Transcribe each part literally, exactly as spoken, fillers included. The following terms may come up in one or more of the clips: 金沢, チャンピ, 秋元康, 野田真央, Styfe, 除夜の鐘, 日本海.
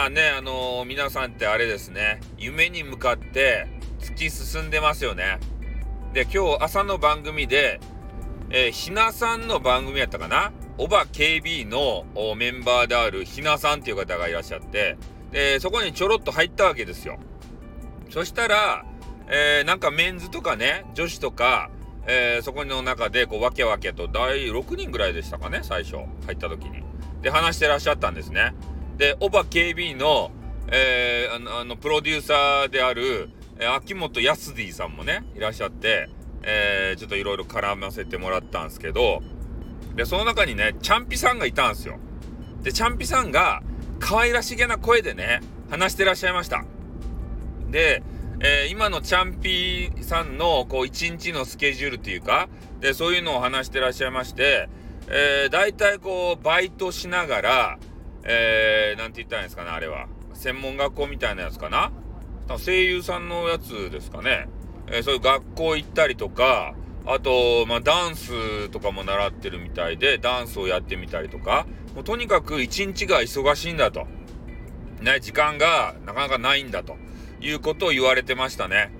まあね、あのー、皆さんってあれですね、夢に向かって突き進んでますよね。で、今日朝の番組で、えー、ひなさんの番組やったかな、おば ケービー のメンバーであるひなさんっていう方がいらっしゃって、でそこにちょろっと入ったわけですよ。そしたら、えー、なんかメンズとかね、女子とか、えー、そこの中でこうわけわけとだいろくにんぐらいでしたかね、最初入った時に。で、話してらっしゃったんですね。で、おば ケービー の、えー、あの、あのプロデューサーである秋元康 D さんもねいらっしゃって、えー、ちょっといろいろ絡ませてもらったんですけど、でその中にねチャンピさんがいたんですよ。でチャンピさんが可愛らしげな声でね話してらっしゃいました。で、えー、今のチャンピさんのこう一日のスケジュールっていうか、でそういうのを話してらっしゃいまして、えー、だいたいこうバイトしながら、えー、なんて言ったらいいんですかね、あれは専門学校みたいなやつかな、声優さんのやつですかね、えー、そういう学校行ったりとか、あと、まあ、ダンスとかも習ってるみたいでダンスをやってみたりとか、もうとにかく一日が忙しいんだと、ね、時間がなかなかないんだということを言われてましたね。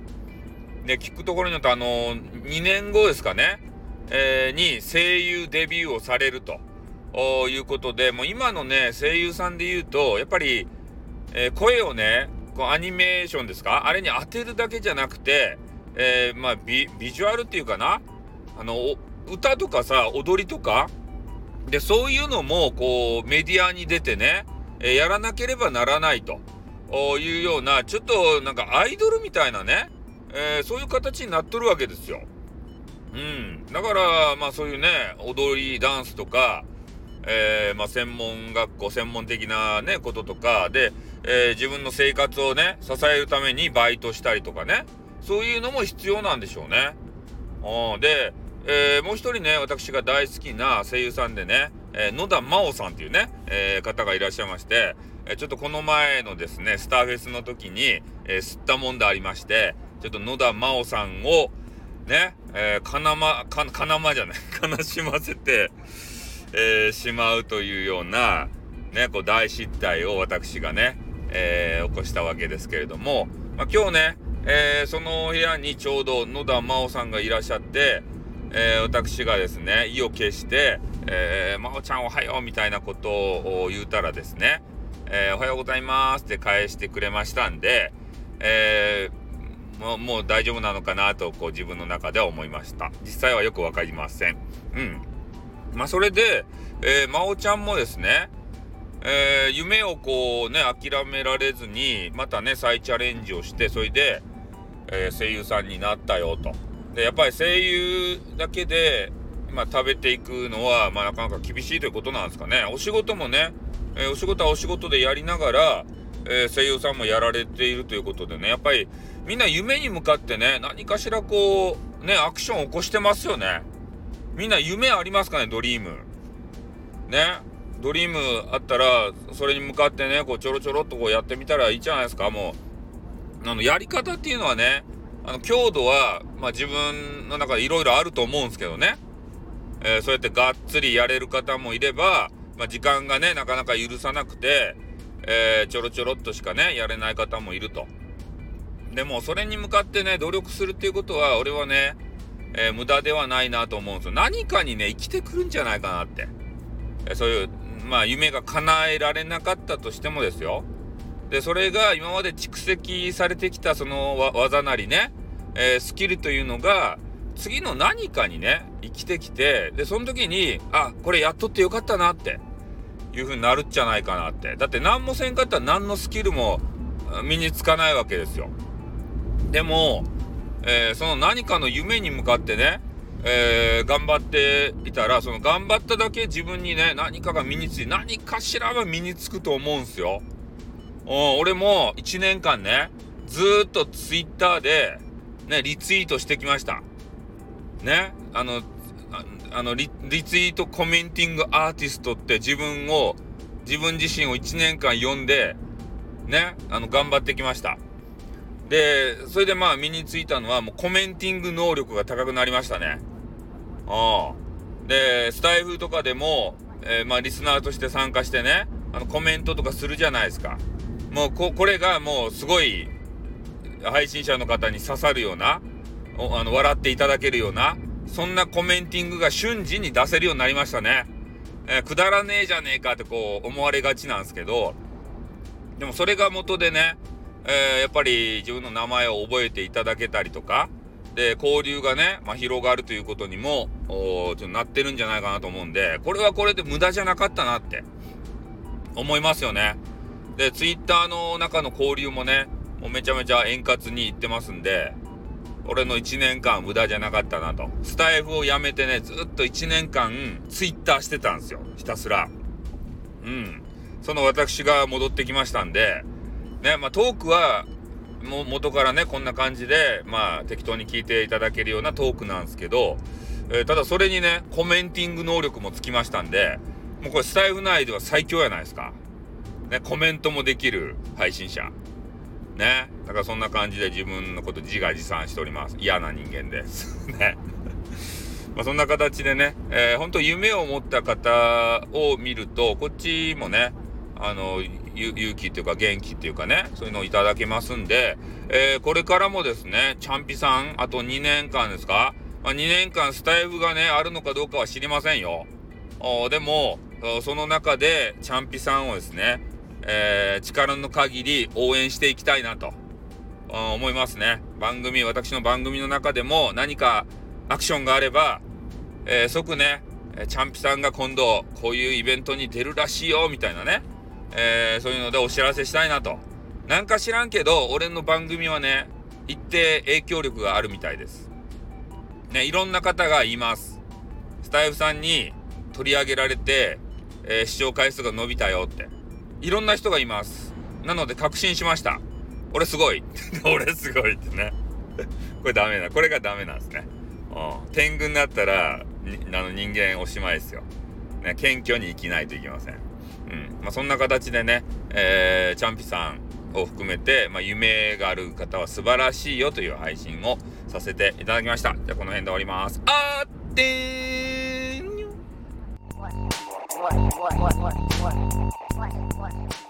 で聞くところによって、あのー、にねんごですかね、えー、に声優デビューをされるということで、もう今のね声優さんで言うとやっぱり、えー、声をねこうアニメーションですか、あれに当てるだけじゃなくて、えー、まあ ビ, ビジュアルっていうかな、あの歌とかさ、踊りとかでそういうのもこうメディアに出てね、えー、やらなければならないというような、ちょっとなんかアイドルみたいなね、えー、そういう形になっとるわけですよ。うん、だからまあそういうね踊りダンスとか、えー、まあ専門学校専門的なねこととかで、えー、自分の生活をね支えるためにバイトしたりとかね、そういうのも必要なんでしょうね。で、えー、もう一人ね私が大好きな声優さんでね、えー、野田真央さんっていうね、えー、方がいらっしゃいまして、えー、ちょっとこの前のですねスターフェスの時に、えー、吸ったもんでありまして、ちょっと野田真央さんをね、えー、かなま、か、かなまじゃない悲しませて、えー、しまうというようなねこう大失態を私がね、えー、起こしたわけですけれども、まあ、今日ね、えー、その部屋にちょうど野田真央さんがいらっしゃって、えー、私がですね意を決して、えー、真央ちゃんおはようみたいなことを言うたらですね、えー、おはようございますって返してくれましたんで、えー、もう、もう大丈夫なのかなとこう自分の中では思いました。実際はよくわかりません。うん。まあそれで、えー、真央ちゃんもですね、えー、夢をこうね諦められずにまたね再チャレンジをして、それでえー、声優さんになったよと。でやっぱり声優だけで、まあ、食べていくのは、まあ、なかなか厳しいということなんですかね。お仕事もね、えー、お仕事はお仕事でやりながら、えー、声優さんもやられているということでね、やっぱりみんな夢に向かってね何かしらこうねアクションを起こしてますよね。みんな夢ありますかね、ドリームね。ドリームあったらそれに向かってねこうちょろちょろっとこうやってみたらいいじゃないですか。もうあのやり方っていうのはね、あの強度は、まあ、自分の中でいろいろあると思うんですけどね、えー、そうやってがっつりやれる方もいれば、まあ、時間がねなかなか許さなくて、えー、ちょろちょろっとしかねやれない方もいると。でもそれに向かってね努力するっていうことは俺はね、えー、無駄ではないなと思うんですよ。何かにね生きてくるんじゃないかなって、えー、そういうまあ夢が叶えられなかったとしてもですよ。でそれが今まで蓄積されてきたその技なりね、えー、スキルというのが次の何かにね生きてきて、でその時にあこれやっとってよかったなっていう風になるんじゃないかなって。だって何もせんかったら何のスキルも身につかないわけですよ。でも、えー、その何かの夢に向かってね、えー、頑張っていたらその頑張っただけ自分にね何かが身につい何かしらは身につくと思うんですよ。俺もいちねんかんねずーっとツイッターで、ね、リツイートしてきましたね。あのあの リ, リツイートコメンティングアーティストって自分を自分自身をいちねんかん呼んでねあの頑張ってきました。でそれでまあ身についたのはもうコメンティング能力が高くなりましたね。あでスタイフとかでも、えーまあ、リスナーとして参加してねあのコメントとかするじゃないですか。もう こ, これがもうすごい配信者の方に刺さるような、あの笑っていただけるような、そんなコメンティングが瞬時に出せるようになりましたね。えー、くだらねえじゃねえかってこう思われがちなんですけど、でもそれが元でね、えー、やっぱり自分の名前を覚えていただけたりとかで、交流がね、まあ、広がるということにもちょっとなってるんじゃないかなと思うんで、これはこれで無駄じゃなかったなって思いますよね。で、ツイッターの中の交流もね、もうめちゃめちゃ円滑にいってますんで、俺のいちねんかん無駄じゃなかったなと。スタイフをやめてね、ずっといちねんかんツイッターしてたんですよ、ひたすら。うん。その私が戻ってきましたんで、ね、まあトークはも元からね、こんな感じで、まあ適当に聞いていただけるようなトークなんですけど、えー、ただそれにね、コメンティング能力もつきましたんで、もうこれスタイフ内では最強やないですか。ね、コメントもできる配信者。ね。だからそんな感じで自分のこと自画自賛しております。嫌な人間です。ね。まあそんな形でね、えー、本当夢を持った方を見ると、こっちもね、あの勇気っていうか元気っていうかね、そういうのをいただけますんで、えー、これからもですね、チャンピさん、あとにねんかんですか、まあ、にねんかんスタイフがねあるのかどうかは知りませんよ。でもその中でチャンピさんをですね、えー、力の限り応援していきたいなと思いますね。番組、私の番組の中でも何かアクションがあれば、えー、即ね、チャンピさんが今度こういうイベントに出るらしいよみたいなね、えー、そういうのでお知らせしたいなと。なんか知らんけど俺の番組はね、一定影響力があるみたいですね。いろんな方がいます。スタイフさんに取り上げられて、えー、視聴回数が伸びたよっていろんな人がいます。なので確信しました。俺すごい俺すごいってねこれダメだ、これがダメなんですね。うん、天狗になったらあの人間おしまいですよ、ね、謙虚に生きないといけません。うん、まあ、そんな形でね、えー、チャンピさんを含めて、まあ、夢がある方は素晴らしいよという配信をさせていただきました。じゃあこの辺で終わります。あーてーん。